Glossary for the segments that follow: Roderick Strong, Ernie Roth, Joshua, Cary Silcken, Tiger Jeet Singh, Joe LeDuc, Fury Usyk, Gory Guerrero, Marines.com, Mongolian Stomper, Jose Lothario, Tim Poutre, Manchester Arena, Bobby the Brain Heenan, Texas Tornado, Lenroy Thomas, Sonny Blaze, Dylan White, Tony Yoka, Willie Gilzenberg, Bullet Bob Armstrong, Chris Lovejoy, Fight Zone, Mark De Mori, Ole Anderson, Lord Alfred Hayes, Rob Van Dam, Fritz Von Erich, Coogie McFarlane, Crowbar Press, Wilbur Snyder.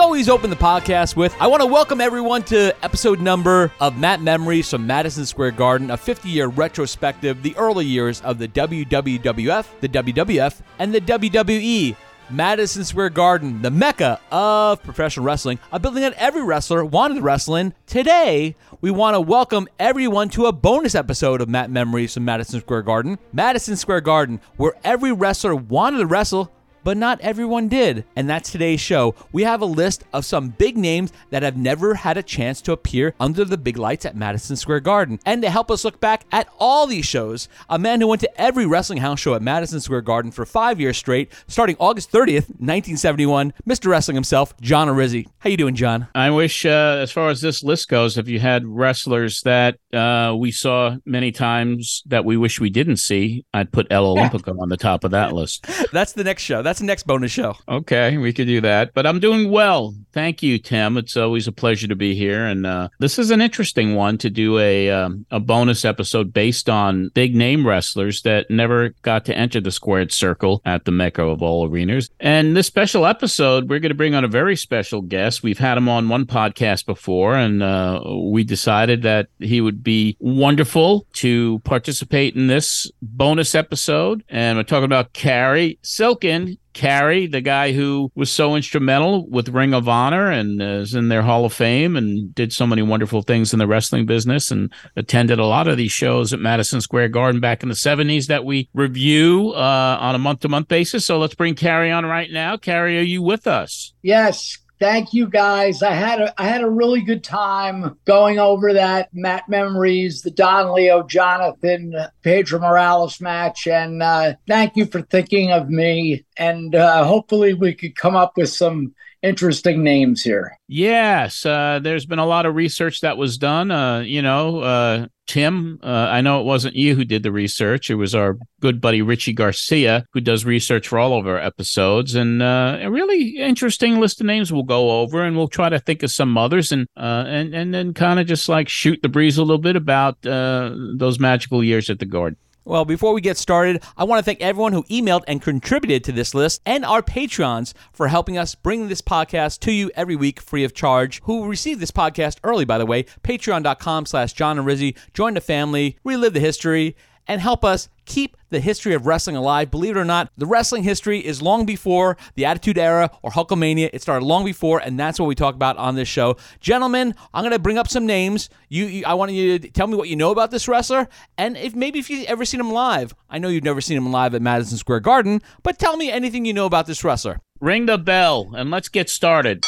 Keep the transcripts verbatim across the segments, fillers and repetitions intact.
Always open the podcast with, I want to welcome everyone to episode number of Matt Memories from Madison Square Garden, a fifty-year retrospective, the early years of the W W F, the W W F, and the W W E. Madison Square Garden, the mecca of professional wrestling, a building that every wrestler wanted to wrestle in. Today, we want to welcome everyone to a bonus episode of Matt Memories from Madison Square Garden. Madison Square Garden, where every wrestler wanted to wrestle, but not everyone did. And that's today's show. We have a list of some big names that have never had a chance to appear under the big lights at Madison Square Garden. And to help us look back at all these shows, a man who went to every wrestling house show at Madison Square Garden for five years straight, starting August thirtieth, nineteen seventy-one, Mister Wrestling himself, John Arezzi. How you doing, John? I wish, uh, as far as this list goes, if you had wrestlers that uh, we saw many times that we wish we didn't see, I'd put El Olimpico yeah. on the top of that list. That's the next show. That's the next bonus show. Okay, we could do that. But I'm doing well. Thank you, Tim. It's always a pleasure to be here. And uh, this is an interesting one to do a um, a bonus episode based on big name wrestlers that never got to enter the squared circle at the Mecca of all arenas. And this special episode, we're going to bring on a very special guest. We've had him on one podcast before, and uh, we decided that he would be wonderful to participate in this bonus episode. And we're talking about Cary Silcken. Cary, the guy who was so instrumental with Ring of Honor and uh, is in their Hall of Fame and did so many wonderful things in the wrestling business and attended a lot of these shows at Madison Square Garden back in the seventies that we review uh, on a month-to-month basis. So let's bring Cary on right now. Cary, are you with us? Yes. Thank you, guys. I had a I had a really good time going over that Matt Memories, the Don Leo, Jonathan, Pedro Morales match. And uh, thank you for thinking of me. And uh, hopefully we could come up with some interesting names here. Yes, uh, there's been a lot of research that was done. Uh, you know, uh, Tim, uh, I know it wasn't you who did the research. It was our good buddy Richie Garcia, who does research for all of our episodes. And uh, a really interesting list of names we'll go over, and we'll try to think of some others and uh, and, and then kind of just like shoot the breeze a little bit about uh, those magical years at the Garden. Well, before we get started, I want to thank everyone who emailed and contributed to this list and our Patreons for helping us bring this podcast to you every week free of charge, who received this podcast early, by the way. Patreon.com slash John Arezzi. Join the family, relive the history, and help us keep the history of wrestling alive. Believe it or not, the wrestling history is long before the Attitude Era or Hulkamania. It started long before, and that's what we talk about on this show. Gentlemen, I'm going to bring up some names. You, you, I want you to tell me what you know about this wrestler, and if maybe if you've ever seen him live. I know you've never seen him live at Madison Square Garden, but tell me anything you know about this wrestler. Ring the bell, and let's get started.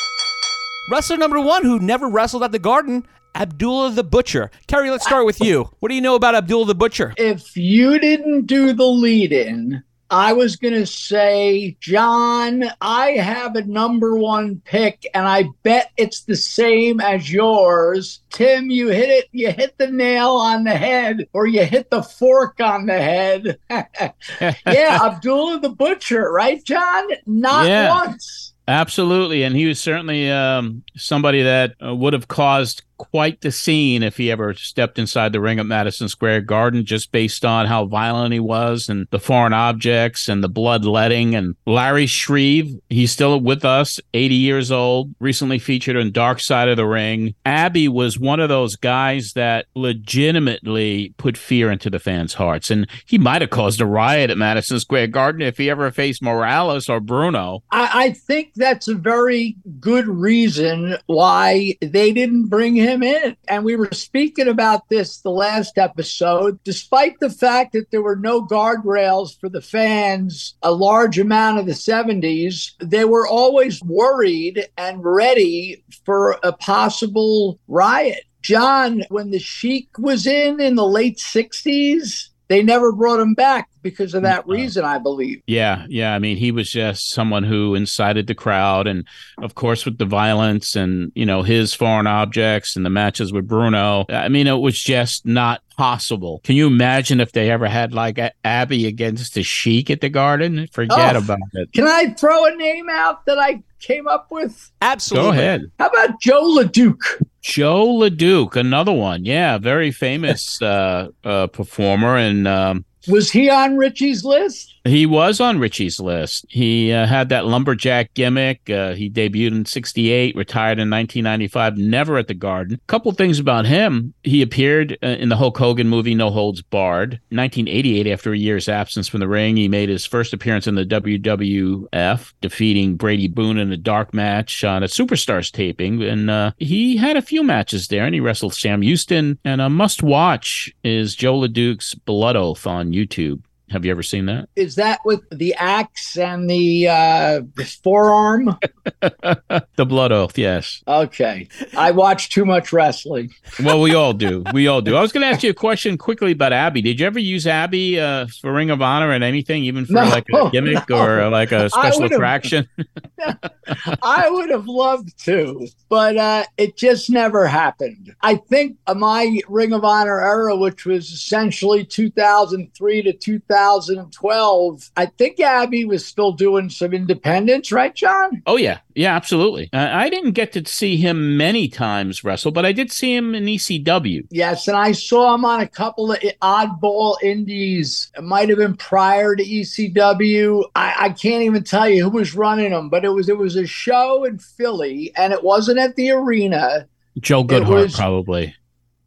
Wrestler number one who never wrestled at the Garden, Abdullah the Butcher. Cary, let's start with you. What do you know about Abdullah the Butcher? If you didn't do the lead-in, I was going to say, John, I have a number one pick, and I bet it's the same as yours. Tim, you hit it. You hit the nail on the head, or you hit the fork on the head. Yeah, Abdullah the Butcher, right, John? Not yeah, once. Absolutely, and he was certainly um, somebody that uh, would have caused quite the scene if he ever stepped inside the ring at Madison Square Garden, just based on how violent he was and the foreign objects and the bloodletting. And Larry Shreve, he's still with us, eighty years old, recently featured on Dark Side of the Ring. Abby was one of those guys that legitimately put fear into the fans' hearts, and he might have caused a riot at Madison Square Garden if he ever faced Morales or Bruno. I, I think that's a very good reason why they didn't bring him in. And we were speaking about this the last episode. Despite the fact that there were no guardrails for the fans, a large amount of the seventies, they were always worried and ready for a possible riot. John, when the Sheik was in in the late sixties, they never brought him back because of that reason, I believe. Yeah, yeah. I mean, he was just someone who incited the crowd. And, of course, with the violence and, you know, his foreign objects and the matches with Bruno, I mean, it was just not possible. Can you imagine if they ever had, like, Abby against the Sheik at the Garden? Forget oh, about it. Can I throw a name out that I came up with? Absolutely. Go ahead. How about Joe LeDuc? Joe LeDuc, another one. Yeah, very famous uh, uh, performer. And um, was he on Richie's list? He was on Richie's list. He uh, had that lumberjack gimmick. Uh, he debuted in sixty-eight, retired in nineteen ninety-five, never at the Garden. A couple things about him. He appeared uh, in the Hulk Hogan movie No Holds Barred. In nineteen eighty-eight, after a year's absence from the ring, he made his first appearance in the W W F, defeating Brady Boone in a dark match on a Superstars taping. And uh, he had a few matches there, and he wrestled Sam Houston. And a must-watch is Joe LeDuc's Blood Oath on YouTube. Have you ever seen that? Is that with the axe and the, uh, the forearm? The Blood Oath, yes. Okay. I watch too much wrestling. Well, we all do. We all do. I was going to ask you a question quickly about Abby. Did you ever use Abby uh, for Ring of Honor and anything, even for no, like a gimmick no. or like a special attraction? I would have loved to, but uh, it just never happened. I think my Ring of Honor era, which was essentially two thousand three to two thousand twelve, I think Abby was still doing some independence, right, John? Oh, yeah. Yeah, absolutely. Uh, I didn't get to see him many times wrestle, but I did see him in E C W. Yes, and I saw him on a couple of oddball indies. It might have been prior to E C W. I, I can't even tell you who was running them, but it was, it was a show in Philly, and it wasn't at the arena. Joe Goodhart, was, probably.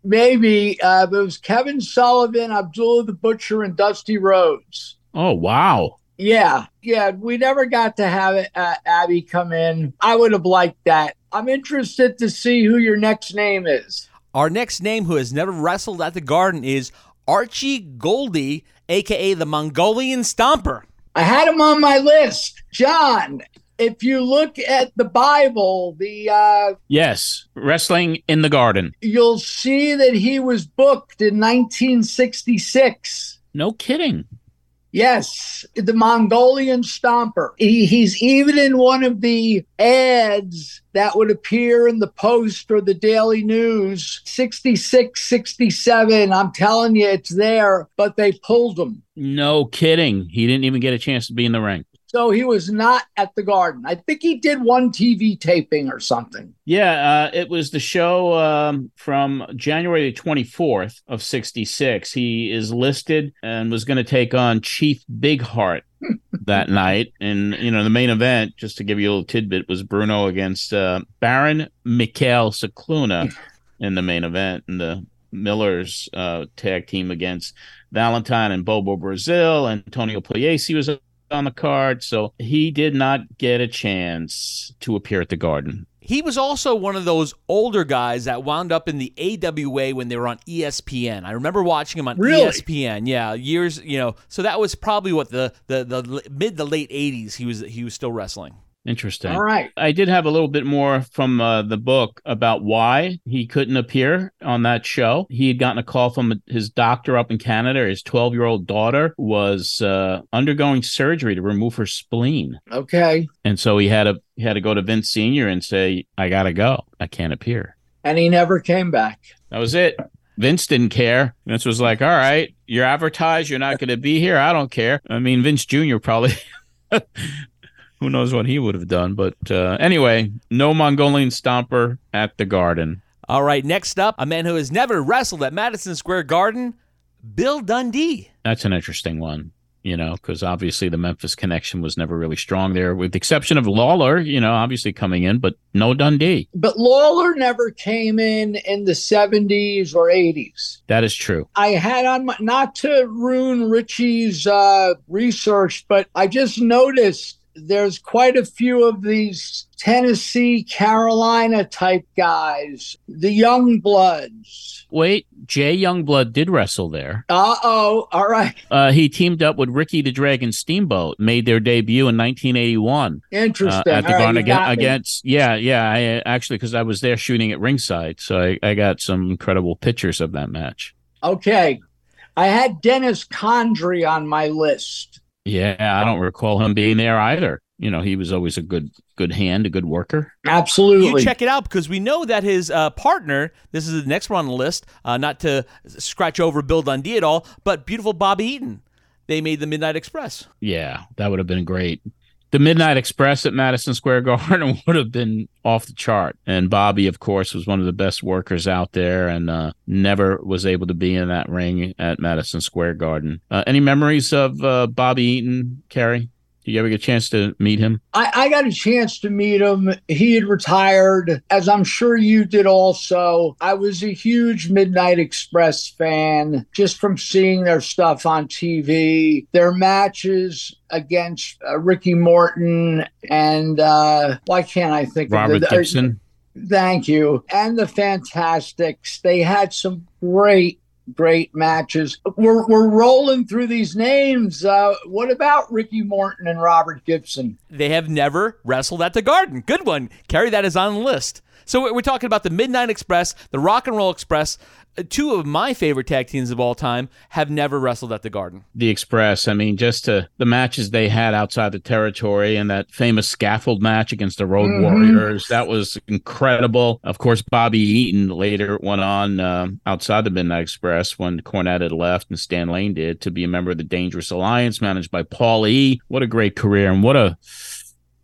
Maybe, uh, but it was Kevin Sullivan, Abdullah the Butcher, and Dusty Rhodes. Oh, wow. Yeah, yeah. We never got to have it, uh, Abby come in. I would have liked that. I'm interested to see who your next name is. Our next name who has never wrestled at the Garden is Archie Gouldie, a k a the Mongolian Stomper. I had him on my list. John, if you look at the Bible, the... Uh, yes, Wrestling in the Garden. You'll see that he was booked in nineteen sixty-six. No kidding. Yes, the Mongolian Stomper. He, he's even in one of the ads that would appear in the Post or the Daily News, sixty-six, sixty-seven. I'm telling you, it's there, but they pulled him. No kidding. He didn't even get a chance to be in the ring. So he was not at the Garden. I think he did one T V taping or something. Yeah, uh, it was the show um, from January twenty-fourth of sixty-six. He is listed and was going to take on Chief Bigheart that night. And, you know, the main event, just to give you a little tidbit, was Bruno against uh, Baron Mikhail Cicluna in the main event. And the Millers uh, tag team against Valentine and Bobo Brazil. Antonio Pugliese was a on the card, so he did not get a chance to appear at the Garden. He was also one of those older guys that wound up in the A W A when they were on E S P N. I remember watching him on really? E S P N. Yeah, years, you know. So that was probably what the the the mid to late eighties he was he was still wrestling. Interesting. All right. I did have a little bit more from uh, the book about why he couldn't appear on that show. He had gotten a call from his doctor up in Canada. His twelve-year-old daughter was uh, undergoing surgery to remove her spleen. Okay. And so he had, a, he had to go to Vince Senior and say, I got to go. I can't appear. And he never came back. That was it. Vince didn't care. Vince was like, all right, you're advertised. You're not going to be here. I don't care. I mean, Vince Junior probably... Who knows what he would have done? But uh, anyway, no Mongolian Stomper at the Garden. All right, next up, a man who has never wrestled at Madison Square Garden, Bill Dundee. That's an interesting one, you know, because obviously the Memphis connection was never really strong there, with the exception of Lawler, you know, obviously coming in, but no Dundee. But Lawler never came in in the seventies or eighties. That is true. I had on my, not to ruin Richie's uh, research, but I just noticed there's quite a few of these Tennessee, Carolina type guys, the Youngbloods. Wait, Jay Youngblood did wrestle there. Uh-oh, all right. Uh, he teamed up with Ricky the Dragon Steamboat, made their debut in nineteen eighty-one. Interesting. Uh, at the all Garden right, against, against, yeah, yeah, I actually, because I was there shooting at ringside, so I, I got some incredible pictures of that match. Okay. I had Dennis Condrey on my list. Yeah, I don't recall him being there either. You know, he was always a good good hand, a good worker. Absolutely. You check it out, because we know that his uh, partner, this is the next one on the list, uh, not to scratch over Bill Dundee at all, but beautiful Bobby Eaton. They made the Midnight Express. Yeah, that would have been great. The Midnight Express at Madison Square Garden would have been off the chart. And Bobby, of course, was one of the best workers out there, and uh, never was able to be in that ring at Madison Square Garden. Uh, any memories of uh, Bobby Eaton, Cary? Did you ever get a chance to meet him? I, I got a chance to meet him. He had retired, as I'm sure you did also. I was a huge Midnight Express fan, just from seeing their stuff on T V, their matches against uh, Ricky Morton and uh, why can't I think Robert of the, Gibson? Uh, thank you. And the Fantastics. They had some great, great matches. We're we're rolling through these names. Uh, what about Ricky Morton and Robert Gibson? They have never wrestled at the Garden. Good one. Cary, that is on the list. So we're talking about the Midnight Express, the Rock and Roll Express. Two of my favorite tag teams of all time have never wrestled at the Garden. The Express, I mean, just to, the matches they had outside the territory, and that famous scaffold match against the Road mm-hmm. Warriors, that was incredible. Of course, Bobby Eaton later went on uh, outside the Midnight Express when Cornette had left and Stan Lane did, to be a member of the Dangerous Alliance, managed by Paul E. What a great career, and what a...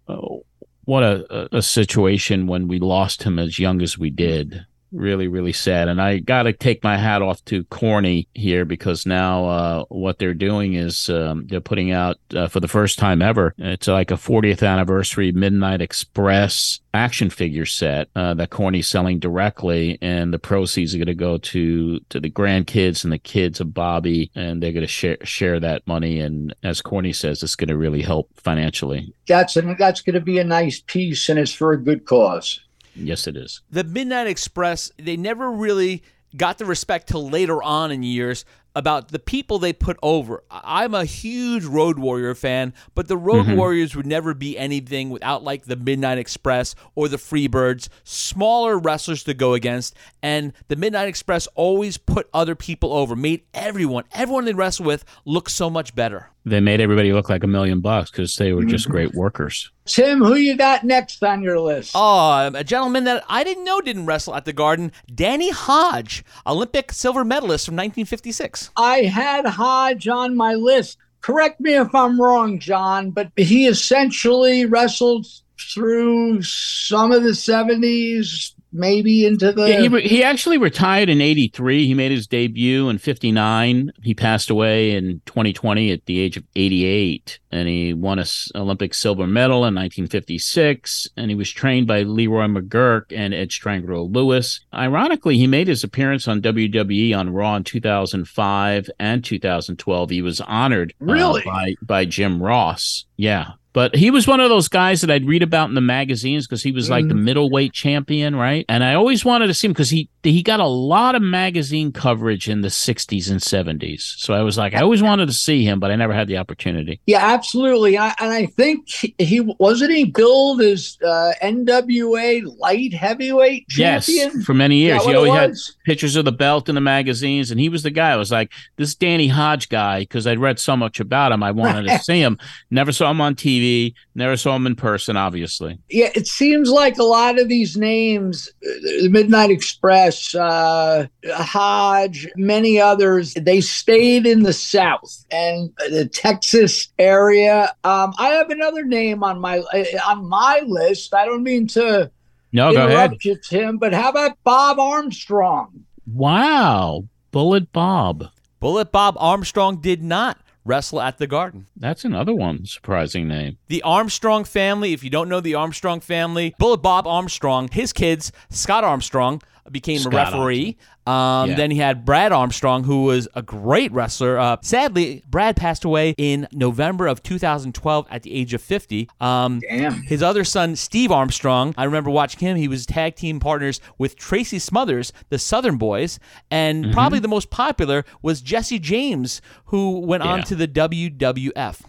Oh, What a, a situation when we lost him as young as we did. Really, really sad. And I got to take my hat off to Corny here, because now uh, what they're doing is um, they're putting out, uh, for the first time ever, it's like a fortieth anniversary Midnight Express action figure set uh, that Corny's selling directly. And the proceeds are going to go to to the grandkids and the kids of Bobby. And they're going to share share that money. And as Corny says, it's going to really help financially. That's, an, that's going to be a nice piece, and it's for a good cause. Yes, it is. The Midnight Express, they never really got the respect till later on in years about the people they put over. I'm a huge Road Warrior fan, but the Road mm-hmm. Warriors would never be anything without like the Midnight Express or the Freebirds, smaller wrestlers to go against. And the Midnight Express always put other people over, made everyone, everyone they wrestled with look so much better. They made everybody look like a million bucks because they were just great workers. Tim, who you got next on your list? Oh, a gentleman that I didn't know didn't wrestle at the Garden, Danny Hodge, Olympic silver medalist from nineteen fifty-six. I had Hodge on my list. Correct me if I'm wrong, John, but he essentially wrestled through some of the seventies, maybe into the... Yeah, he, re- he actually retired in eighty-three. He made his debut in fifty-nine. He passed away in twenty twenty at the age of eighty-eight, and he won an Olympic silver medal in nineteen fifty-six, and he was trained by Leroy McGurk and Ed Strangler Lewis. Ironically, he made his appearance on W W E on Raw in two thousand five and two thousand twelve. He was honored really? uh, by, by Jim Ross. Yeah. But he was one of those guys that I'd read about in the magazines because he was like the middleweight champion, right? And I always wanted to see him because he, he got a lot of magazine coverage in the sixties and seventies. So I was like, I always wanted to see him, but I never had the opportunity. Yeah, absolutely. I, and I think he, wasn't he billed as uh, N W A light heavyweight champion? Yes, for many years. He always had pictures of the belt in the magazines, and he was the guy. I was like, this Danny Hodge guy, because I'd read so much about him, I wanted to see him. Never saw him on T V. Never saw him in person, obviously. Yeah, it seems like a lot of these names, the Midnight Express, uh, Hodge, many others, they stayed in the South and the Texas area. Um, I have another name on my on my list. I don't mean to No, go ahead. You, Tim, but how about Bob Armstrong? Wow. Bullet Bob. Bullet Bob Armstrong did not wrestle at the Garden. That's another one. Surprising name. The Armstrong family, if you don't know the Armstrong family, Bullet Bob Armstrong, his kids, Scott Armstrong, became Scott a referee. Um, yeah. Then he had Brad Armstrong, who was a great wrestler. Uh, sadly, Brad passed away in November of two thousand twelve at the age of fifty. Um, Damn. His other son, Steve Armstrong, I remember watching him. He was tag team partners with Tracy Smothers, the Southern Boys. And mm-hmm. probably the most popular was Jesse James, who went yeah. on to the W W F.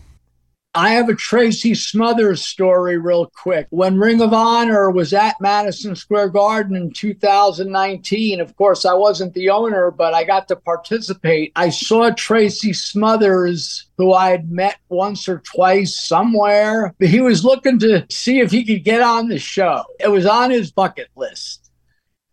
I have a Tracy Smothers story real quick. When Ring of Honor was at Madison Square Garden in two thousand nineteen, of course, I wasn't the owner, but I got to participate. I saw Tracy Smothers, who I had met once or twice somewhere. He was looking to see if he could get on the show. It was on his bucket list.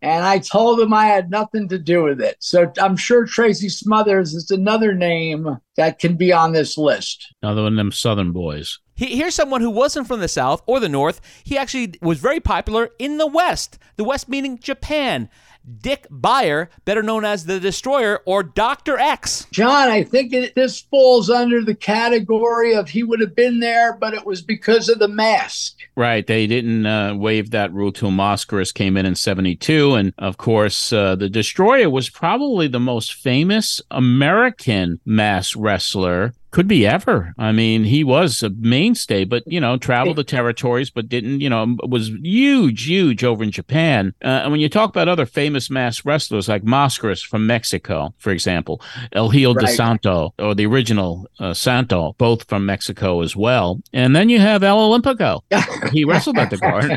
And I told him I had nothing to do with it. So I'm sure Tracy Smothers is another name that can be on this list. Another one of them Southern boys. He, here's someone who wasn't from the South or the North. He actually was very popular in the West. The West meaning Japan. Dick Byer, better known as the Destroyer or Doctor X. John, I think it, this falls under the category of he would have been there, but it was because of the mask. Right. They didn't uh, waive that rule till Mascaris came in in seventy-two. And, of course, uh, the Destroyer was probably the most famous American mask wrestler. Could be ever. I mean, he was a mainstay, but, you know, traveled the territories, but didn't, you know, was huge, huge over in Japan. Uh, and when you talk about other famous masked wrestlers like Mascaris from Mexico, for example, El Hijo right. de Santo, or the original uh, Santo, both from Mexico as well. And then you have El Olimpico. He wrestled at the Garden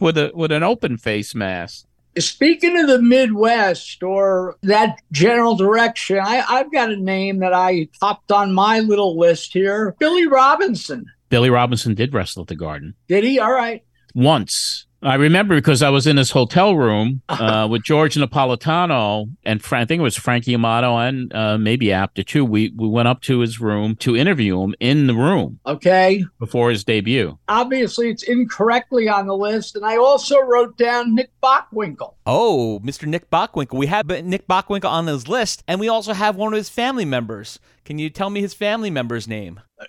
with a with an open face mask. Speaking of the Midwest or that general direction, I, I've got a name that I popped on my little list here. Billy Robinson. Billy Robinson did wrestle at the Garden. Did he? All right. Once. I remember because I was in this hotel room uh, with George Napolitano and Fra- I think it was Frankie Amato and uh, maybe Apter too. We we went up to his room to interview him in the room. Okay. Before his debut. Obviously, it's incorrectly on the list. And I also wrote down Nick Bockwinkel. Oh, Mister Nick Bockwinkel. We have Nick Bockwinkel on his list. And we also have one of his family members. Can you tell me his family member's name? Uh,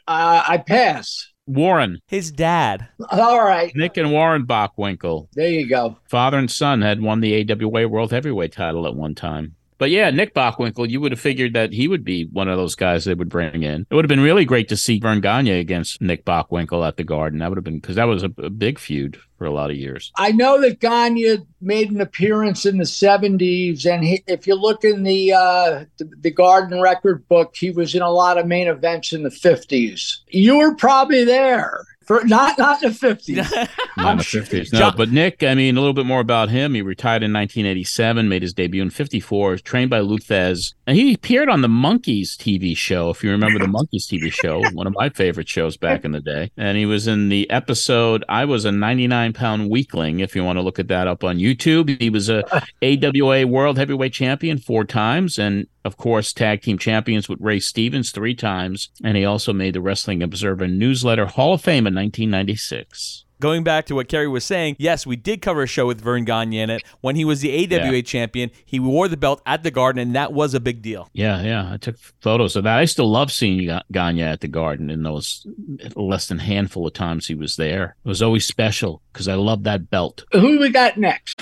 I pass. Warren. His dad. All right. Nick and Warren Bockwinkel. There you go. Father and son had won the A W A World Heavyweight title at one time. But yeah, Nick Bockwinkel, you would have figured that he would be one of those guys they would bring in. It would have been really great to see Vern Gagne against Nick Bockwinkel at the Garden. That would have been, because that was a, a big feud for a lot of years. I know that Gagne made an appearance in the seventies, and he, if you look in the, uh, the the Garden record book, he was in a lot of main events in the fifties. You were probably there. For, not not in the fifties. Not in the fifties, no. But Nick, I mean, a little bit more about him. He retired in nineteen eighty-seven, made his debut in fifty-four, trained by Lou Thez. And he appeared on the Monkees T V show, if you remember the Monkees T V show, one of my favorite shows back in the day. And he was in the episode, I Was a ninety-nine pound Weakling, if you want to look at that up on YouTube. He was a A W A World Heavyweight Champion four times and, of course, tag team champions with Ray Stevens three times. And he also made the Wrestling Observer Newsletter Hall of Fame in nineteen ninety-six. Going back to what Cary was saying, yes, we did cover a show with Vern Gagne in it. When he was the A W A yeah. champion, he wore the belt at the Garden, and that was a big deal. Yeah, yeah. I took photos of that. I still love seeing Gagne at the Garden in those less than handful of times he was there. It was always special because I love that belt. Who we got next?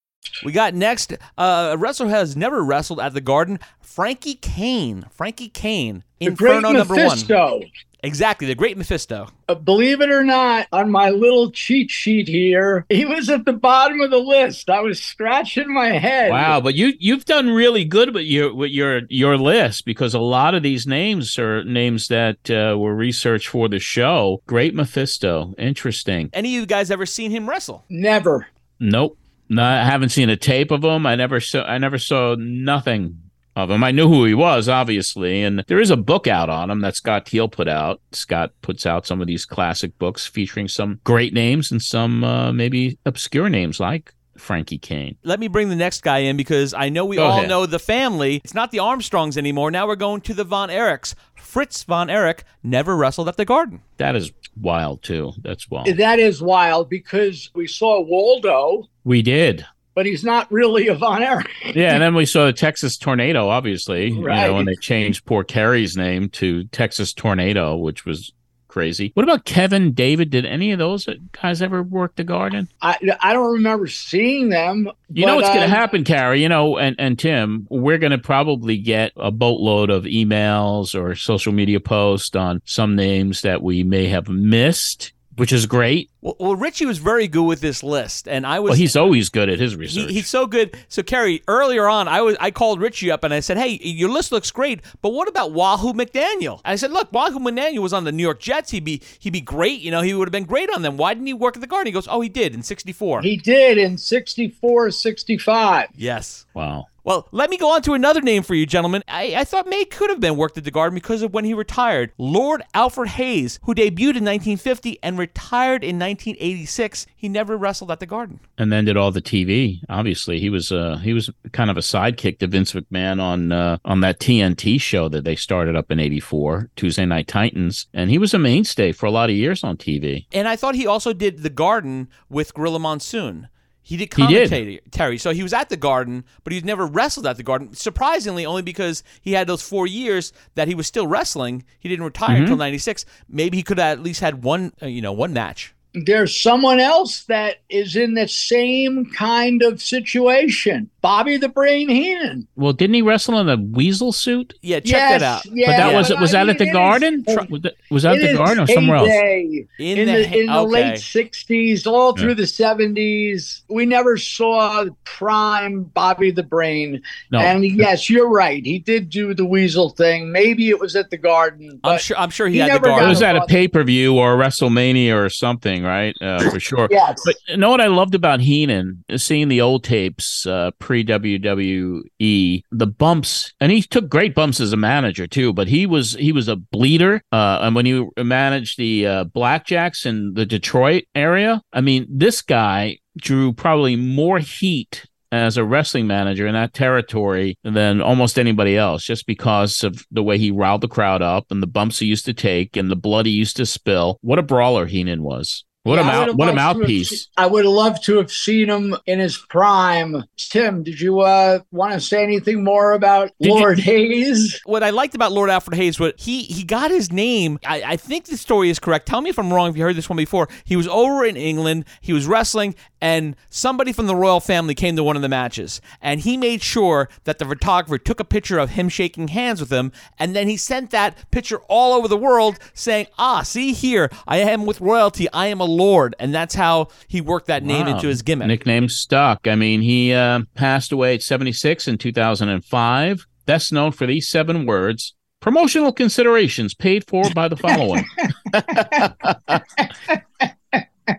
We got next, uh, a wrestler who has never wrestled at the Garden, Frankie Kane. Frankie Kane, Inferno number one. The Great Mephisto. Exactly, the Great Mephisto. Uh, believe it or not, on my little cheat sheet here, he was at the bottom of the list. I was scratching my head. Wow, but you, you've done really good with your with your your list, because a lot of these names are names that uh, were researched for the show. Great Mephisto, interesting. Any of you guys ever seen him wrestle? Never. Nope. No, I haven't seen a tape of him. I never saw. I never saw nothing of him. I knew who he was, obviously, and there is a book out on him that Scott Teal put out. Scott puts out some of these classic books featuring some great names and some uh, maybe obscure names like Frankie Kane. Let me bring the next guy in, because I know we Go all ahead. know the family. It's not the Armstrongs anymore. Now we're going to the Von Erichs. Fritz Von Erich never wrestled at the Garden. That is wild, too. That's wild. That is wild, because we saw Waldo. We did. But he's not really a Von Erich. Yeah, and then we saw the Texas Tornado, obviously. Right. You know, and they changed poor Cary's name to Texas Tornado, which was crazy. What about Kevin, David? Did any of those guys ever work the Garden? I I don't remember seeing them. You but, know what's um, going to happen, Cary, you know, and, and Tim, we're going to probably get a boatload of emails or social media posts on some names that we may have missed, which is great. Well, well, Richie was very good with this list, and I was. Well, he's always good at his research. He, he's so good. So, Cary, earlier on, I was I called Richie up and I said, "Hey, your list looks great, but what about Wahoo McDaniel?" I said, "Look, Wahoo McDaniel was on the New York Jets. He'd be he'd be great. You know, he would have been great on them. Why didn't he work at the Garden?" He goes, "Oh, he did in sixty-four. He did in sixty-four, sixty-five. Yes. Wow. Well, let me go on to another name for you, gentlemen. I, I thought May could have been worked at the Garden because of when he retired. Lord Alfred Hayes, who debuted in nineteen fifty and retired in nineteen eighty-six. He never wrestled at the Garden. And then did all the T V, obviously. He was uh, he was kind of a sidekick to Vince McMahon on, uh, on that T N T show that they started up in eighty-four, Tuesday Night Titans. And he was a mainstay for a lot of years on T V. And I thought he also did the Garden with Gorilla Monsoon. He did commentary, so he was at the Garden, but he's never wrestled at the Garden. Surprisingly, only because he had those four years that he was still wrestling. He didn't retire mm-hmm. until ninety-six. Maybe he could have at least had one, uh, you know, one match. There's someone else that is in the same kind of situation. Bobby the Brain Heenan. Well, didn't he wrestle in a weasel suit? Yeah, check yes, that out. Yeah, but that was but was I that mean, at the Garden? Is, was that, was that at the Garden or somewhere else? In, in the, the in the okay. late sixties, all through yeah. the seventies, we never saw prime Bobby the Brain. No. And yes, you're right. He did do the weasel thing. Maybe it was at the Garden. I'm sure. I'm sure he, he had the Garden. It was at a pay per view or a WrestleMania or something. Right, uh, for sure. Yes. But you know what I loved about Heenan? Seeing the old tapes uh, pre-W W E, the bumps, and he took great bumps as a manager too. But he was he was a bleeder, uh, and when he managed the uh, Blackjacks in the Detroit area, I mean, this guy drew probably more heat as a wrestling manager in that territory than almost anybody else, just because of the way he riled the crowd up and the bumps he used to take and the blood he used to spill. What a brawler Heenan was. What yeah, a mouth, what a mouthpiece! I would have loved to have seen him in his prime. Tim, did you uh, want to say anything more about did Lord you, Hayes? What I liked about Lord Alfred Hayes was he he got his name. I, I think the story is correct. Tell me if I'm wrong. If you heard this one before, he was over in England. He was wrestling, and somebody from the royal family came to one of the matches, and he made sure that the photographer took a picture of him shaking hands with him, and then he sent that picture all over the world, saying, "Ah, see here, I am with royalty. I am a Lord," and that's how he worked that name wow. into his gimmick. Nickname stuck. I mean, he uh, passed away at seventy-six in two thousand five. Best known for these seven words: promotional considerations paid for by the following.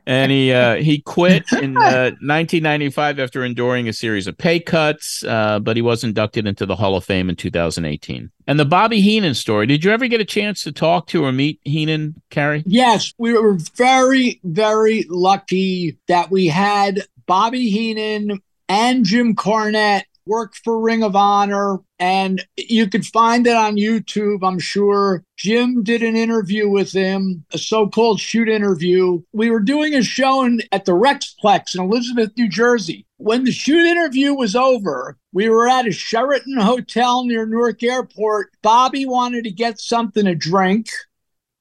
And he uh, he quit in uh, nineteen ninety-five after enduring a series of pay cuts, uh, but he was inducted into the Hall of Fame in two thousand eighteen. And the Bobby Heenan story, did you ever get a chance to talk to or meet Heenan, Cary? Yes, we were very, very lucky that we had Bobby Heenan and Jim Cornette work for Ring of Honor, and you could find it on YouTube, I'm sure. Jim did an interview with him, a so-called shoot interview. We were doing a show in, at the Rexplex in Elizabeth, New Jersey. When the shoot interview was over, we were at a Sheraton Hotel near Newark Airport. Bobby wanted to get something to drink,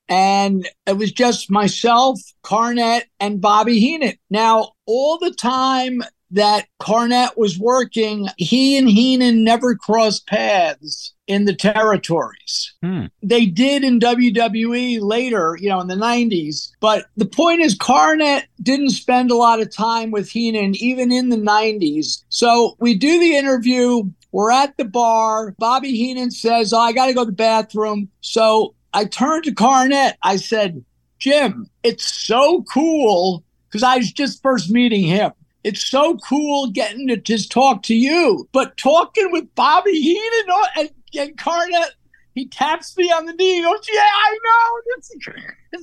and it was just myself, Cornette, and Bobby Heenan. Now, all the time that Cornette was working, he and Heenan never crossed paths in the territories. Hmm. They did in W W E later, you know, in the nineties. But the point is, Cornette didn't spend a lot of time with Heenan, even in the nineties. So we do the interview. We're at the bar. Bobby Heenan says, oh, I got to go to the bathroom. So I turned to Cornette. I said, Jim, it's so cool, because I was just first meeting him. It's so cool getting to just talk to you. But talking with Bobby Heenan and, and Cornette, he taps me on the knee. He goes, yeah, I know. This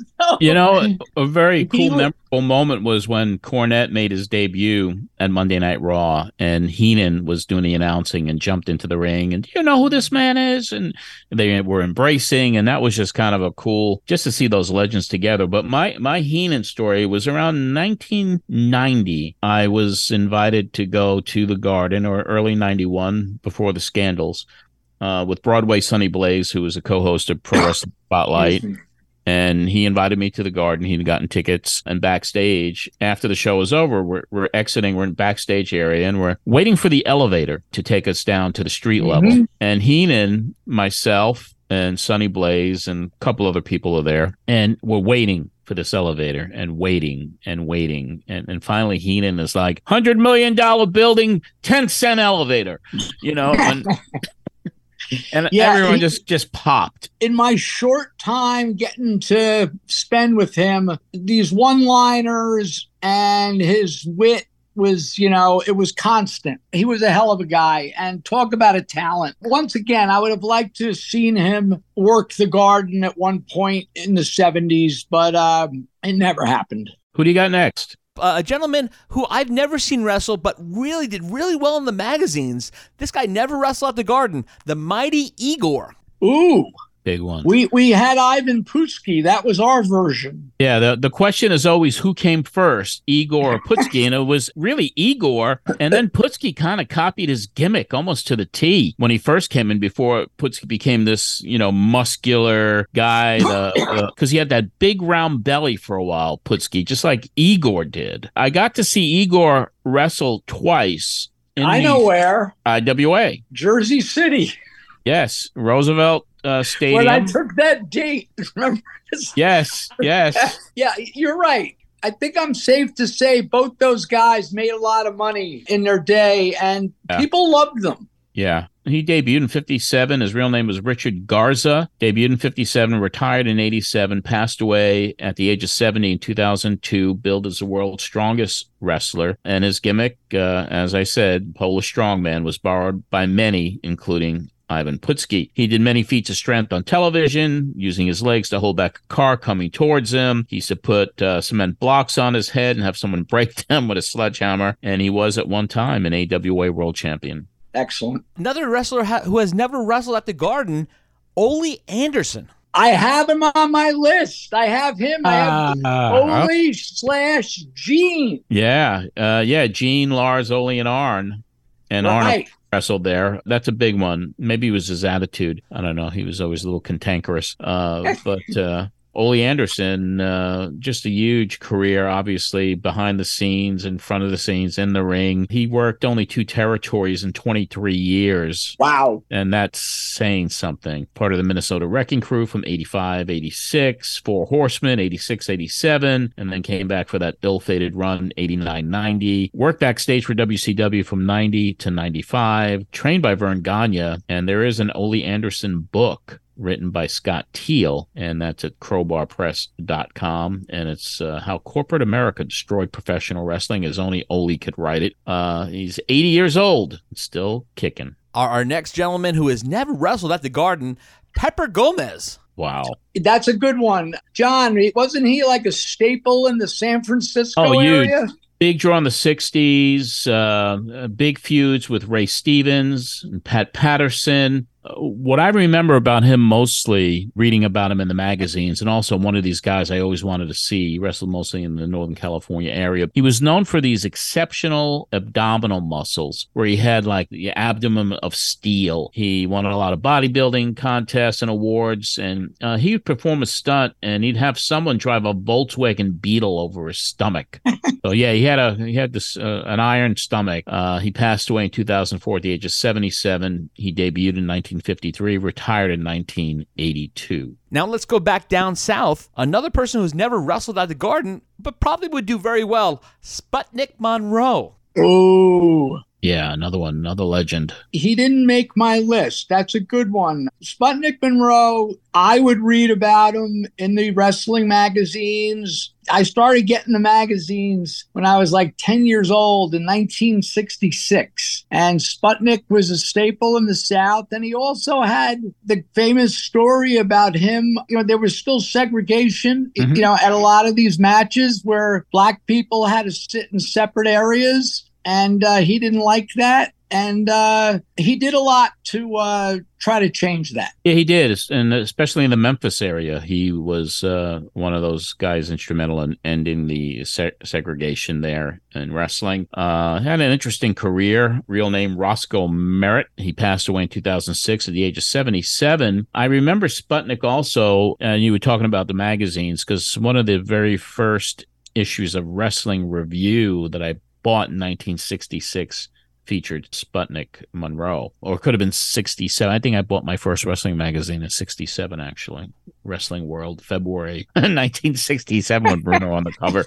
is so. You know, a very cool, was- memorable moment was when Cornette made his debut at Monday Night Raw, and Heenan was doing the announcing and jumped into the ring. And do you know who this man is? And they were embracing, and that was just kind of a cool, just to see those legends together. But my, my Heenan story was around nineteen ninety. I was invited to go to the Garden, or early ninety-one, before the scandals. Uh, with Broadway Sonny Blaze, who was a co-host of Pro Wrestling Spotlight. And he invited me to the Garden. He'd gotten tickets. And backstage, after the show was over, we're, we're exiting. We're in backstage area, and we're waiting for the elevator to take us down to the street mm-hmm. level. And Heenan, myself, and Sonny Blaze, and a couple other people are there. And we're waiting for this elevator and waiting and waiting. And, and finally, Heenan is like, one hundred million dollars building, ten cent elevator. You know, and... And yeah, everyone he, just, just popped. In my short time getting to spend with him, these one-liners and his wit was, you know, it was constant. He was a hell of a guy, and talk about a talent. Once again, I would have liked to have seen him work the Garden at one point in the seventies, but um, it never happened. Who do you got next? Uh, a gentleman who I've never seen wrestle, but really did really well in the magazines. This guy never wrestled at the Garden. The Mighty Igor. Ooh. Big one. We we had Ivan Putski. That was our version. Yeah, the, the question is always who came first, Igor or Putski, and it was really Igor, and then Putski kind of copied his gimmick almost to the T when he first came in, before Putski became this, you know, muscular guy, because he had that big round belly for a while, Putski, just like Igor did. I got to see Igor wrestle twice. In I know where. I W A. Jersey City. Yes, Roosevelt uh, Stadium. When I took that date, remember? Yes, yes. Yeah, you're right. I think I'm safe to say both those guys made a lot of money in their day, and yeah. people loved them. Yeah. He debuted in fifty-seven. His real name was Richard Garza. Debuted in fifty-seven, retired in eighty-seven, passed away at the age of seventy in two thousand two, billed as the world's strongest wrestler. And his gimmick, uh, as I said, Polish Strongman, was borrowed by many, including Ivan Putski. He did many feats of strength on television, using his legs to hold back a car coming towards him. He used to put uh, cement blocks on his head and have someone break them with a sledgehammer. And he was at one time an A W A world champion. Excellent. Another wrestler ha- who has never wrestled at the Garden, Ole Anderson. I have him on my list. I have him. I have uh, Ole uh, slash Gene. Yeah. Uh, yeah. Gene, Lars, Ole, and Arn. And right. Arn wrestled there. That's a big one. Maybe it was his attitude. I don't know. He was always a little cantankerous. Uh, but uh, Ole Anderson, uh, just a huge career, obviously, behind the scenes, in front of the scenes, in the ring. He worked only two territories in twenty-three years. Wow. And that's saying something. Part of the Minnesota Wrecking Crew from eighty-five, eighty-six, Four Horsemen, eighty-six, eighty-seven, and then came back for that ill-fated run, eighty-nine, ninety. Worked backstage for W C W from ninety to ninety-five. Trained by Vern Gagne, and there is an Ole Anderson book written by Scott Teal, and that's at crowbar press dot com. And it's uh, How Corporate America Destroyed Professional Wrestling, as only Ole could write it. Uh, he's eighty years old, still kicking. Our, our next gentleman, who has never wrestled at the Garden, Pepper Gomez. Wow. That's a good one. John, wasn't he like a staple in the San Francisco oh, area? You, big draw in the sixties, uh, big feuds with Ray Stevens and Pat Patterson. What I remember about him, mostly reading about him in the magazines, and also one of these guys I always wanted to see. He wrestled mostly in the Northern California area. He was known for these exceptional abdominal muscles, where he had like the abdomen of steel. He won a lot of bodybuilding contests and awards, and uh, he would perform a stunt, and he'd have someone drive a Volkswagen Beetle over his stomach. So yeah, he had a he had this uh, an iron stomach. Uh, he passed away in two thousand four at the age of seventy-seven. He debuted in nineteen fifty-three, retired in nineteen eighty-two. Now let's go back down south. Another person who's never wrestled at the Garden, but probably would do very well, Sputnik Monroe. Oh, yeah, another one, another legend. He didn't make my list. That's a good one. Sputnik Monroe, I would read about him in the wrestling magazines. I started getting the magazines when I was like ten years old in nineteen sixty-six. And Sputnik was a staple in the South. And he also had the famous story about him. You know, there was still segregation, mm-hmm. you know, at a lot of these matches where black people had to sit in separate areas. And uh, he didn't like that. And uh, he did a lot to uh, try to change that. Yeah, he did. And especially in the Memphis area, he was uh, one of those guys instrumental in ending the se- segregation there in wrestling. Uh, had an interesting career. Real name Roscoe Merritt. He passed away in two thousand six at the age of seventy-seven. I remember Sputnik also, and you were talking about the magazines, because one of the very first issues of Wrestling Review that I bought in nineteen sixty-six featured Sputnik Monroe, or it could have been sixty-seven. I think I bought my first wrestling magazine in sixty-seven, actually. Wrestling World, February nineteen sixty-seven, with Bruno on the cover.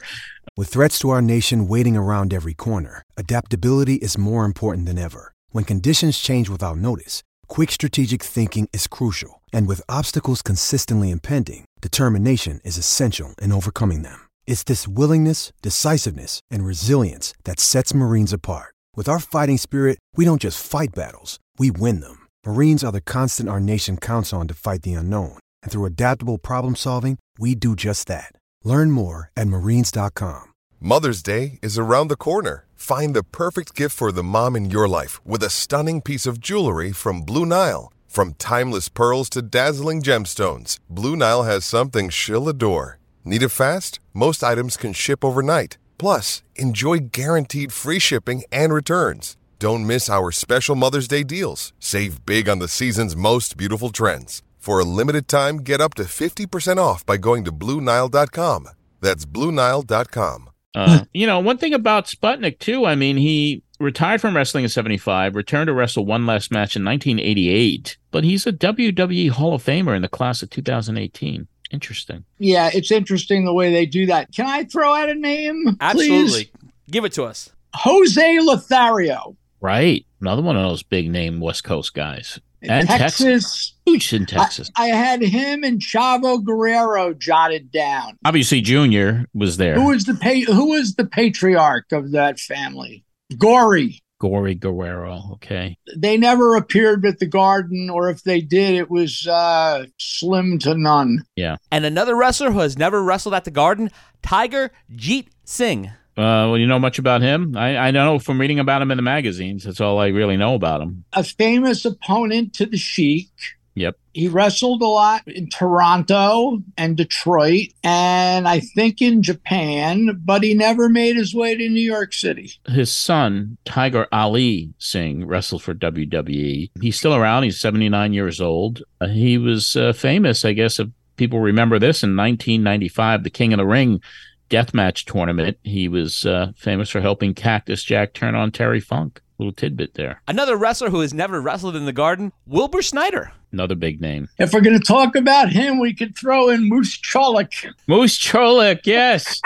With threats to our nation waiting around every corner, adaptability is more important than ever. When conditions change without notice, quick strategic thinking is crucial. And with obstacles consistently impending, determination is essential in overcoming them. It's this willingness, decisiveness, and resilience that sets Marines apart. With our fighting spirit, we don't just fight battles, we win them. Marines are the constant our nation counts on to fight the unknown. And through adaptable problem solving, we do just that. Learn more at marines dot com. Mother's Day is around the corner. Find the perfect gift for the mom in your life with a stunning piece of jewelry from Blue Nile. From timeless pearls to dazzling gemstones, Blue Nile has something she'll adore. Need it fast? Most items can ship overnight. Plus, enjoy guaranteed free shipping and returns. Don't miss our special Mother's Day deals. Save big on the season's most beautiful trends. For a limited time, get up to fifty percent off by going to blue nile dot com. That's blue nile dot com. Uh, you know, one thing about Sputnik, too, I mean, he retired from wrestling in seventy-five, returned to wrestle one last match in nineteen eighty-eight, but he's a W W E Hall of Famer in the class of two thousand eighteen. Interesting. Yeah, it's interesting the way they do that. Can I throw out a name? Absolutely. Please? Give it to us. Jose Lothario. Right. Another one of those big name West Coast guys. And Texas. Huge in Texas. I, I had him and Chavo Guerrero jotted down. Obviously, Junior was there. Who was the pa- Who was the patriarch of that family? Gory. Gory Guerrero, okay. They never appeared at the Garden, or if they did, it was uh, slim to none. Yeah. And another wrestler who has never wrestled at the Garden, Tiger Jeet Singh. Uh, well, you know much about him? I, I know from reading about him in the magazines. That's all I really know about him. A famous opponent to the Sheik. Yep. He wrestled a lot in Toronto and Detroit, and I think in Japan, but he never made his way to New York City. His son, Tiger Ali Singh, wrestled for W W E. He's still around. He's seventy-nine years old. Uh, he was uh, famous, I guess, if people remember this, in nineteen ninety-five, the King of the Ring deathmatch tournament. He was uh, famous for helping Cactus Jack turn on Terry Funk. Little tidbit there. Another wrestler who has never wrestled in the Garden, Wilbur Snyder. Another big name. If we're going to talk about him, we could throw in Moose Cholik. Moose Cholik, yes.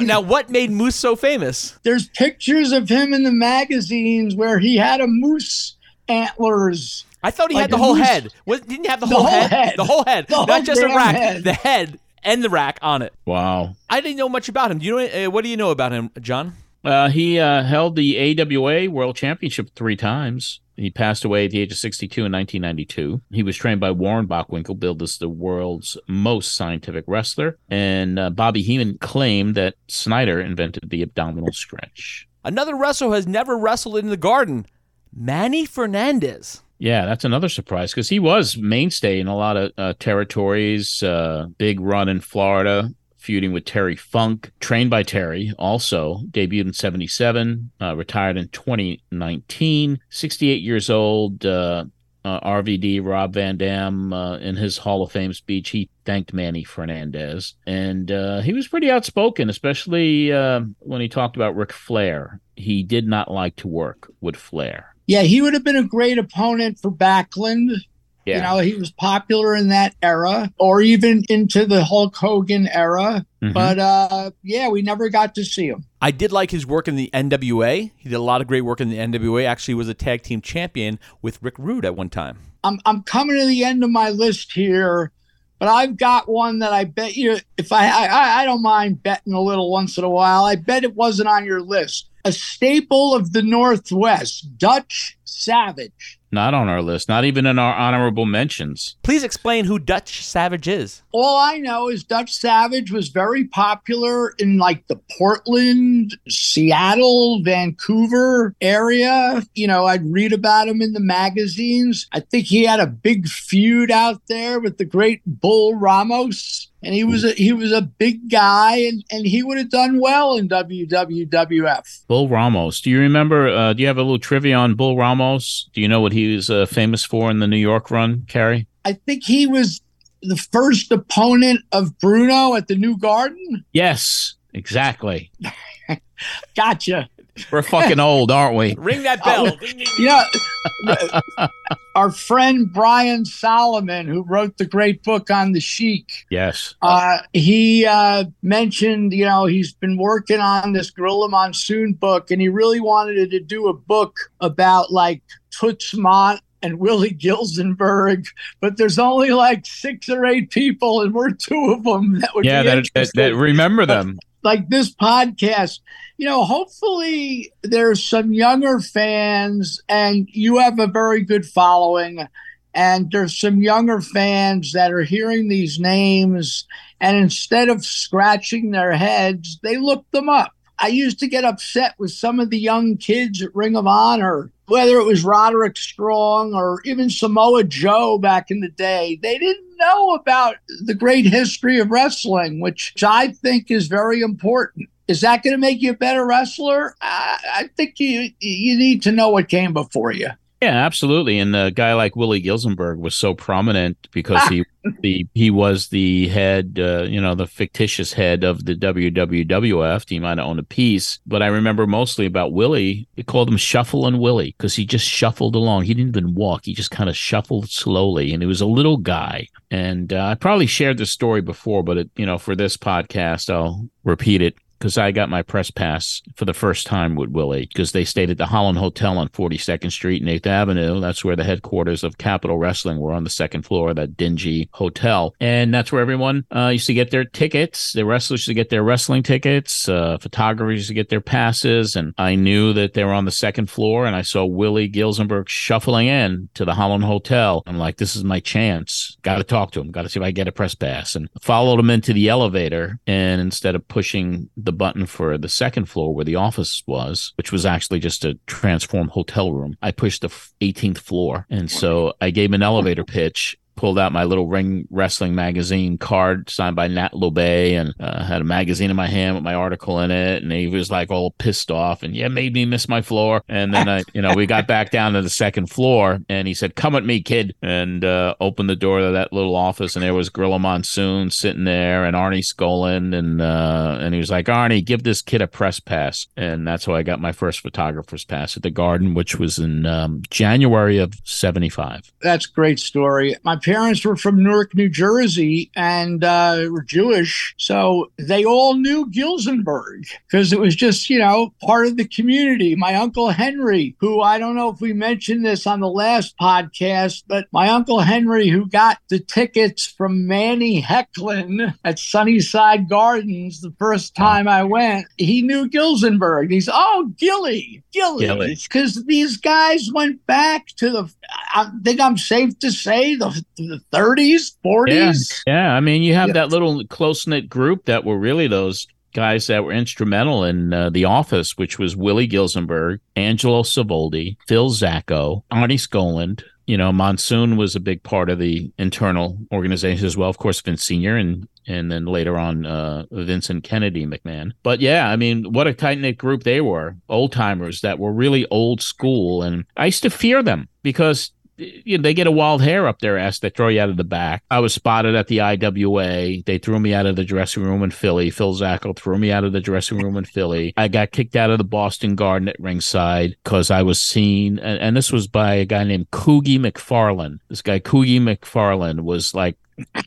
Now, what made Moose so famous? There's pictures of him in the magazines where he had a moose antlers I thought he like had the whole head. What, didn't he have the, the whole, whole head? head? The whole head. The Not whole just a rack. Head. The head and the rack on it. Wow. I didn't know much about him. Do you know, uh, what do you know about him, John? Uh, he uh, held the A W A World Championship three times. He passed away at the age of sixty-two in nineteen ninety-two. He was trained by Warren Bockwinkel, billed as the world's most scientific wrestler. And uh, Bobby Heenan claimed that Snyder invented the abdominal stretch. Another wrestler who has never wrestled in the Garden, Manny Fernandez. Yeah, that's another surprise because he was mainstay in a lot of uh, territories, uh, big run in Florida, feuding with Terry Funk, trained by Terry, also debuted in seventy-seven, uh, retired in twenty nineteen, sixty-eight years old. uh, uh, R V D, Rob Van Dam, uh, in his Hall of Fame speech, he thanked Manny Fernandez, and uh, he was pretty outspoken, especially uh, when he talked about Ric Flair. He did not like to work with Flair. Yeah, he would have been a great opponent for Backlund. Yeah. You know, he was popular in that era or even into the Hulk Hogan era. Mm-hmm. But, uh, yeah, we never got to see him. I did like his work in the N W A. He did a lot of great work in the N W A. Actually was a tag team champion with Rick Rude at one time. I'm I'm coming to the end of my list here, but I've got one that I bet you if I I, I don't mind betting a little once in a while. I bet it wasn't on your list. A staple of the Northwest, Dutch Savage. Not on our list, not even in our honorable mentions. Please explain who Dutch Savage is. All I know is Dutch Savage was very popular in like the Portland, Seattle, Vancouver area. You know, I'd read about him in the magazines. I think he had a big feud out there with the great Bull Ramos. And he was a, he was a big guy, and, and he would have done well in W W F. Bull Ramos. Do you remember, uh, do you have a little trivia on Bull Ramos? Do you know what he was uh, famous for in the New York run, Cary? I think he was the first opponent of Bruno at the New Garden. Yes, exactly. Gotcha. We're fucking old, aren't we? Ring that bell. Uh, you know, our friend Brian Solomon, who wrote the great book on the Sheik. Yes. Uh, he uh, mentioned, you know, he's been working on this Gorilla Monsoon book, and he really wanted to do a book about like Toots Mott and Willie Gilzenberg, but there's only like six or eight people, and we're two of them. That would yeah, be that, that, that remember them. Like this podcast, you know, hopefully there's some younger fans, and you have a very good following, and there's some younger fans that are hearing these names, and instead of scratching their heads, they look them up. I used to get upset with some of the young kids at Ring of Honor, whether it was Roderick Strong or even Samoa Joe back in the day. They didn't know about the great history of wrestling, which I think is very important. Is that going to make you a better wrestler? I, I think you you need to know what came before you. Yeah, absolutely. And a guy like Willie Gilzenberg was so prominent because he the he was the head, uh, you know, the fictitious head of the W W F. He might have owned a piece, but I remember mostly about Willie. They called him Shuffle and Willie because he just shuffled along. He didn't even walk. He just kind of shuffled slowly, and he was a little guy. And uh, I probably shared this story before, but it, you know, for this podcast, I'll repeat it. Because I got my press pass for the first time with Willie, because they stayed at the Holland Hotel on forty-second Street and eighth Avenue. That's where the headquarters of Capital Wrestling were, on the second floor of that dingy hotel. And that's where everyone uh, used to get their tickets. The wrestlers used to get their wrestling tickets. Uh, photographers used to get their passes. And I knew that they were on the second floor, and I saw Willie Gilzenberg shuffling in to the Holland Hotel. I'm like, this is my chance. Got to talk to him. Got to see if I get a press pass. And followed him into the elevator. And instead of pushing the button for the second floor where the office was, which was actually just a transformed hotel room, I pushed the eighteenth floor. And so I gave an elevator pitch, pulled out my little Ring Wrestling magazine card signed by Nat Lobay, and uh, had a magazine in my hand with my article in it. And he was like all pissed off and yeah, made me miss my floor. And then I, you know, we got back down to the second floor, and he said, come at me, kid. And uh, opened the door to that little office, and there was Gorilla Monsoon sitting there and Arnie Skaaland. And, uh, and he was like, Arnie, give this kid a press pass. And that's how I got my first photographer's pass at the Garden, which was in um, January of seventy-five. That's a great story. My parents were from Newark, New Jersey, and uh, were Jewish. So they all knew Gilzenberg because it was just, you know, part of the community. My Uncle Henry, who I don't know if we mentioned this on the last podcast, but my Uncle Henry, who got the tickets from Manny Hecklin at Sunnyside Gardens the first time I went, he knew Gilzenberg. He's, oh, Gilly, Gilly. Gilly. It's because these guys went back to the, I think I'm safe to say, the, the thirties, forties. Yeah. yeah, I mean, you have yeah. that little close-knit group that were really those guys that were instrumental in uh, The Office, which was Willie Gilzenberg, Angelo Savoldi, Phil Zacco, Arnie Skaaland. You know, Monsoon was a big part of the internal organization as well. Of course, Vince Senior and and then later on, uh, Vincent Kennedy McMahon. But yeah, I mean, what a tight-knit group they were. Old-timers that were really old school. And I used to fear them because, you know, they get a wild hair up their ass. They throw you out of the back. I was spotted at the I W A. They threw me out of the dressing room in Philly. Phil Zacco threw me out of the dressing room in Philly. I got kicked out of the Boston Garden at ringside because I was seen. And, and this was by a guy named Coogie McFarlane. This guy, Coogie McFarlane, was like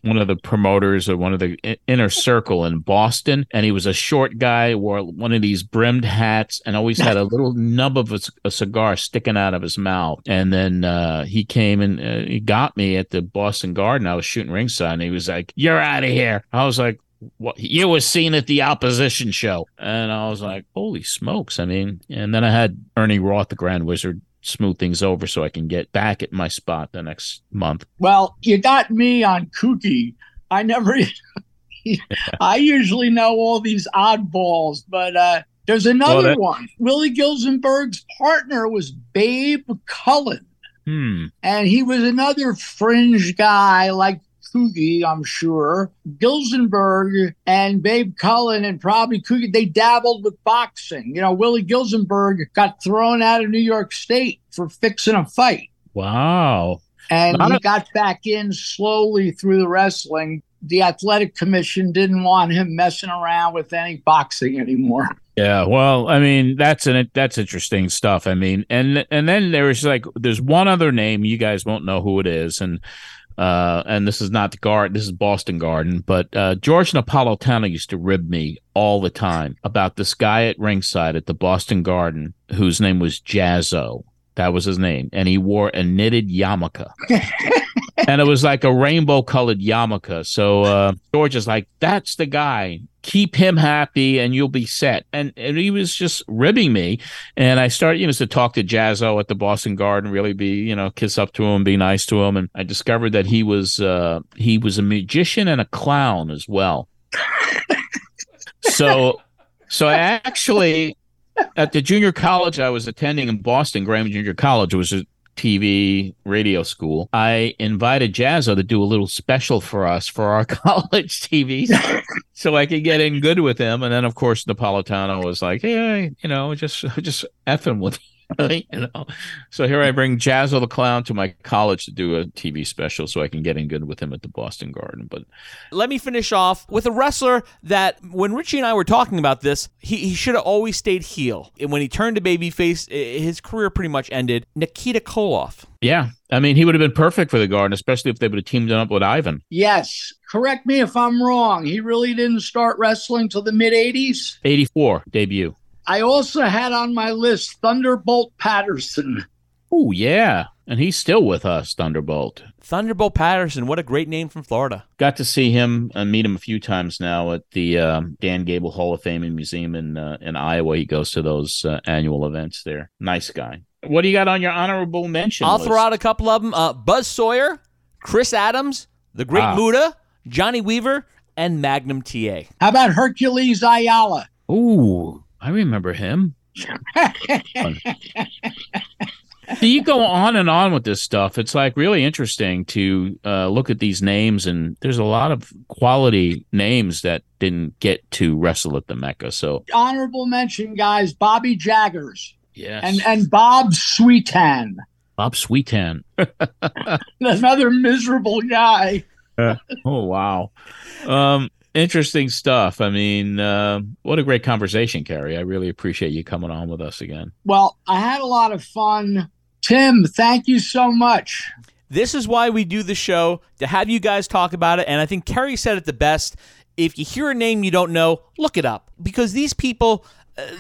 one of the promoters or one of the inner circle in Boston. And he was a short guy, wore one of these brimmed hats and always had a little nub of a, a cigar sticking out of his mouth. And then uh, he came and uh, he got me at the Boston Garden. I was shooting ringside and he was like, you're out of here. I was like, what? You were seen at the opposition show. And I was like, holy smokes. I mean, and then I had Ernie Roth, the Grand Wizard, smooth things over so I can get back at my spot the next month. Well, you got me on Kooky. I never, yeah. I usually know all these oddballs, but uh, there's another oh, that- one. Willie Gilzenberg's partner was Babe Cullen. Hmm. And he was another fringe guy like Coogie, I'm sure. Gilzenberg and Babe Cullen and probably Coogie, they dabbled with boxing. You know, Willie Gilzenberg got thrown out of New York State for fixing a fight. Wow. And Not he a- got back in slowly through the wrestling. The Athletic Commission didn't want him messing around with any boxing anymore. Yeah, well, I mean, that's an that's interesting stuff. I mean, and and then there's like there's one other name, you guys won't know who it is, and Uh, and this is not the Garden, this is Boston Garden, but uh, George Napolitano used to rib me all the time about this guy at ringside at the Boston Garden whose name was Jazzo. That was his name. And he wore a knitted yarmulke. And it was like a rainbow-colored yarmulke. So uh, George is like, that's the guy. Keep him happy and you'll be set. And, and he was just ribbing me. And I started, you know, to talk to Jazzo at the Boston Garden, really be, you know, kiss up to him, be nice to him. And I discovered that he was uh, he was a magician and a clown as well. so so I actually, at the junior college I was attending in Boston, Graham Junior College, was a T V radio school, I invited Jazzo to do a little special for us for our college T V so I could get in good with him. And then, of course, Napolitano was like, hey, you know, just just effing with you, you know. So here I bring Jazzo the Clown to my college to do a T V special so I can get in good with him at the Boston Garden. But let me finish off with a wrestler that when Richie and I were talking about this, he, he should have always stayed heel. And when he turned to babyface, his career pretty much ended. Nikita Koloff. Yeah. I mean, he would have been perfect for the Garden, especially if they would have teamed him up with Ivan. Yes. Correct me if I'm wrong. He really didn't start wrestling till the mid-eighties. eighty-four debut. I also had on my list Thunderbolt Patterson. Oh, yeah. And he's still with us, Thunderbolt. Thunderbolt Patterson. What a great name from Florida. Got to see him and meet him a few times now at the uh, Dan Gable Hall of Fame and Museum in, uh, in Iowa. He goes to those uh, annual events there. Nice guy. What do you got on your honorable mention I'll list? Throw out a couple of them. Uh, Buzz Sawyer, Chris Adams, The Great ah. Muta, Johnny Weaver, and Magnum T A. How about Hercules Ayala? Ooh. I remember him. You go on and on with this stuff. It's like really interesting to uh, look at these names, and there's a lot of quality names that didn't get to wrestle at the Mecca. So honorable mention, guys, Bobby Jaggers. Yes. And and Bob Sweetan. Bob Sweetan. Another miserable guy. uh, oh, wow. Um Interesting stuff. I mean, uh, what a great conversation, Cary. I really appreciate you coming on with us again. Well, I had a lot of fun. Tim, thank you so much. This is why we do the show, to have you guys talk about it. And I think Cary said it the best. If you hear a name you don't know, look it up. Because these people,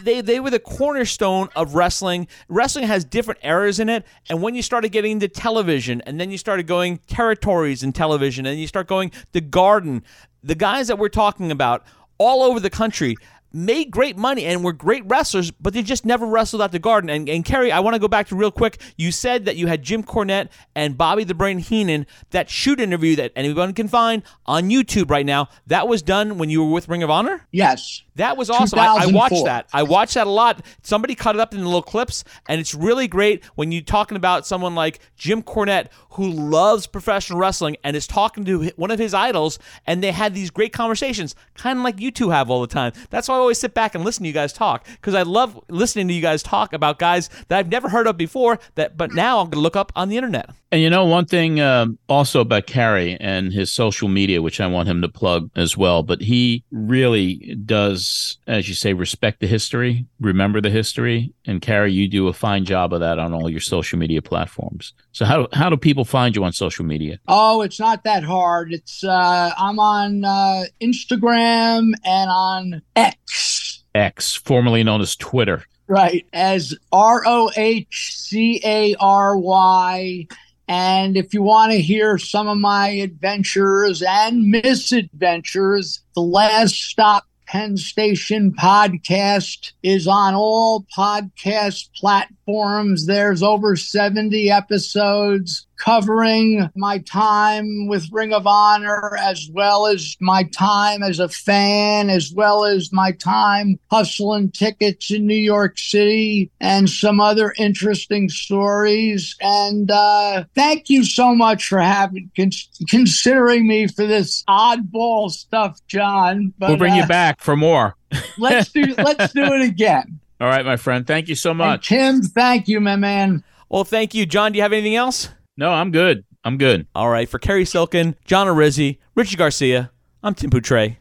they they were the cornerstone of wrestling. Wrestling has different eras in it. And when you started getting into television, and then you started going territories in television, and you start going the Garden, the guys that we're talking about all over the country made great money and were great wrestlers, but they just never wrestled at the Garden. And, and Cary, I want to go back to real quick. You said that you had Jim Cornette and Bobby the Brain Heenan, that shoot interview that anyone can find on YouTube right now. That was done when you were with Ring of Honor? Yes. That was awesome. I, I watched that. I watched that a lot. Somebody cut it up into little clips, and it's really great when you're talking about someone like Jim Cornette, who loves professional wrestling and is talking to one of his idols, and they had these great conversations, kind of like you two have all the time. That's why I always sit back and listen to you guys talk, because I love listening to you guys talk about guys that I've never heard of before, that but now I'm going to look up on the internet. And you know, one thing um, also about Cary and his social media, which I want him to plug as well, but he really does, as you say, respect the history, remember the history. And Cary, you do a fine job of that on all your social media platforms. So how how do people find you on social media? Oh, it's not that hard. It's uh, I'm on uh, Instagram and on X. X, formerly known as Twitter. Right, as R O H C A R Y. And if you want to hear some of my adventures and misadventures, the Last Stop Penn Station podcast is on all podcast platforms. There's over seventy episodes covering my time with Ring of Honor, as well as my time as a fan, as well as my time hustling tickets in New York City, and some other interesting stories. And uh, thank you so much for having con- considering me for this oddball stuff, John. But, we'll bring uh, you back for more. let's do let's do it again. All right, my friend. Thank you so much. And Tim, thank you, my man. Well, thank you, John. Do you have anything else? No, I'm good. I'm good. All right. For Cary Silcken, John Arezzi, Richie Garcia, I'm Tim Poutre.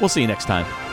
We'll see you next time.